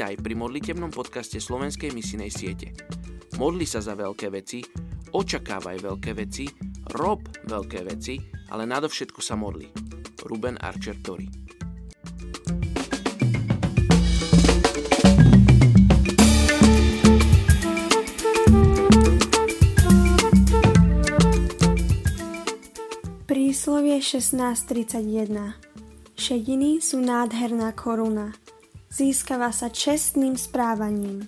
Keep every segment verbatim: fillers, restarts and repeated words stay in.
vítaj pri modlitebnom podcaste Slovenskej misijnej siete. Modli sa za veľké veci, očakávaj veľké veci, rob veľké veci, ale nadovšetko sa modli. Ruben Archer Tori. Príslovie šestnásť tridsaťjeden. Šediny sú nádherná koruna. Získava sa čestným správaním.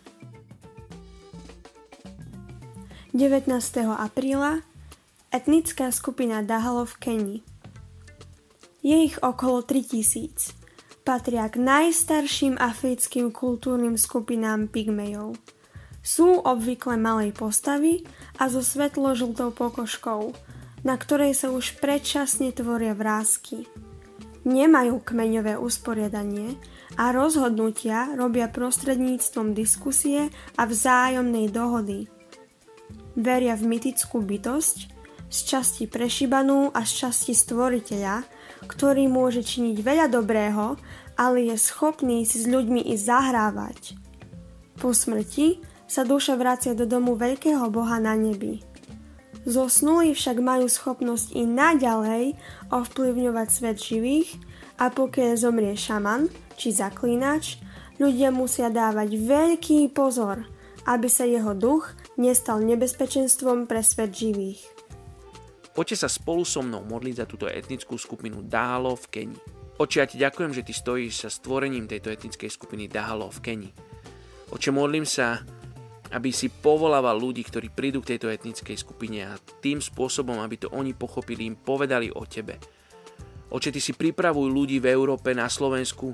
devätnásteho apríla etnická skupina Dahalo v Kenii. Je ich okolo tritisíc. Patria k najstarším africkým kultúrnym skupinám pygmejov. Sú obvykle malej postavy a so svetlo-žltou pokožkou, na ktorej sa už predčasne tvoria vrásky. Nemajú kmeňové usporiadanie a rozhodnutia robia prostredníctvom diskusie a vzájomnej dohody. Veria v mytickú bytosť, sčasti prešibanú a sčasti stvoriteľa, ktorý môže činiť veľa dobrého, ale je schopný si s ľuďmi i zahrávať. Po smrti sa duša vracia do domu veľkého boha na nebi. Zosnulí však majú schopnosť i naďalej ovplyvňovať svet živých a pokiaľ zomrie šaman či zaklínač, ľudia musia dávať veľký pozor, aby sa jeho duch nestal nebezpečenstvom pre svet živých. Poďte sa spolu so mnou modliť za túto etnickú skupinu Dahalo v Kenii. Oče, ja ti ďakujem, že ty stojíš sa stvorením tejto etnickej skupiny Dahalo v Kenii. Oče, modlím sa, aby si povolával ľudí, ktorí prídu k tejto etnickej skupine a tým spôsobom, aby to oni pochopili, im povedali o tebe. Oče, ty si pripravuj ľudí v Európe, na Slovensku,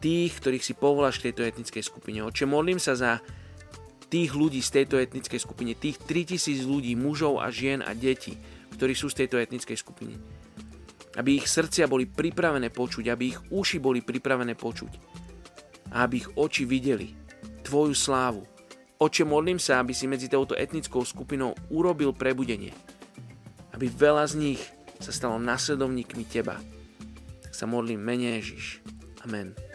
tých, ktorých si povoláš k tejto etnickej skupine. Oče, modlím sa za tých ľudí z tejto etnickej skupine, tých tritisíc ľudí, mužov a žien a detí, ktorí sú z tejto etnickej skupine. Aby ich srdcia boli pripravené počuť, aby ich uši boli pripravené počuť a aby ich oči videli tvoju slávu. Oče, modlím sa, aby si medzi touto etnickou skupinou urobil prebudenie. Aby veľa z nich sa stalo nasledovníkmi teba. Tak sa modlím mene Ježiš. Amen.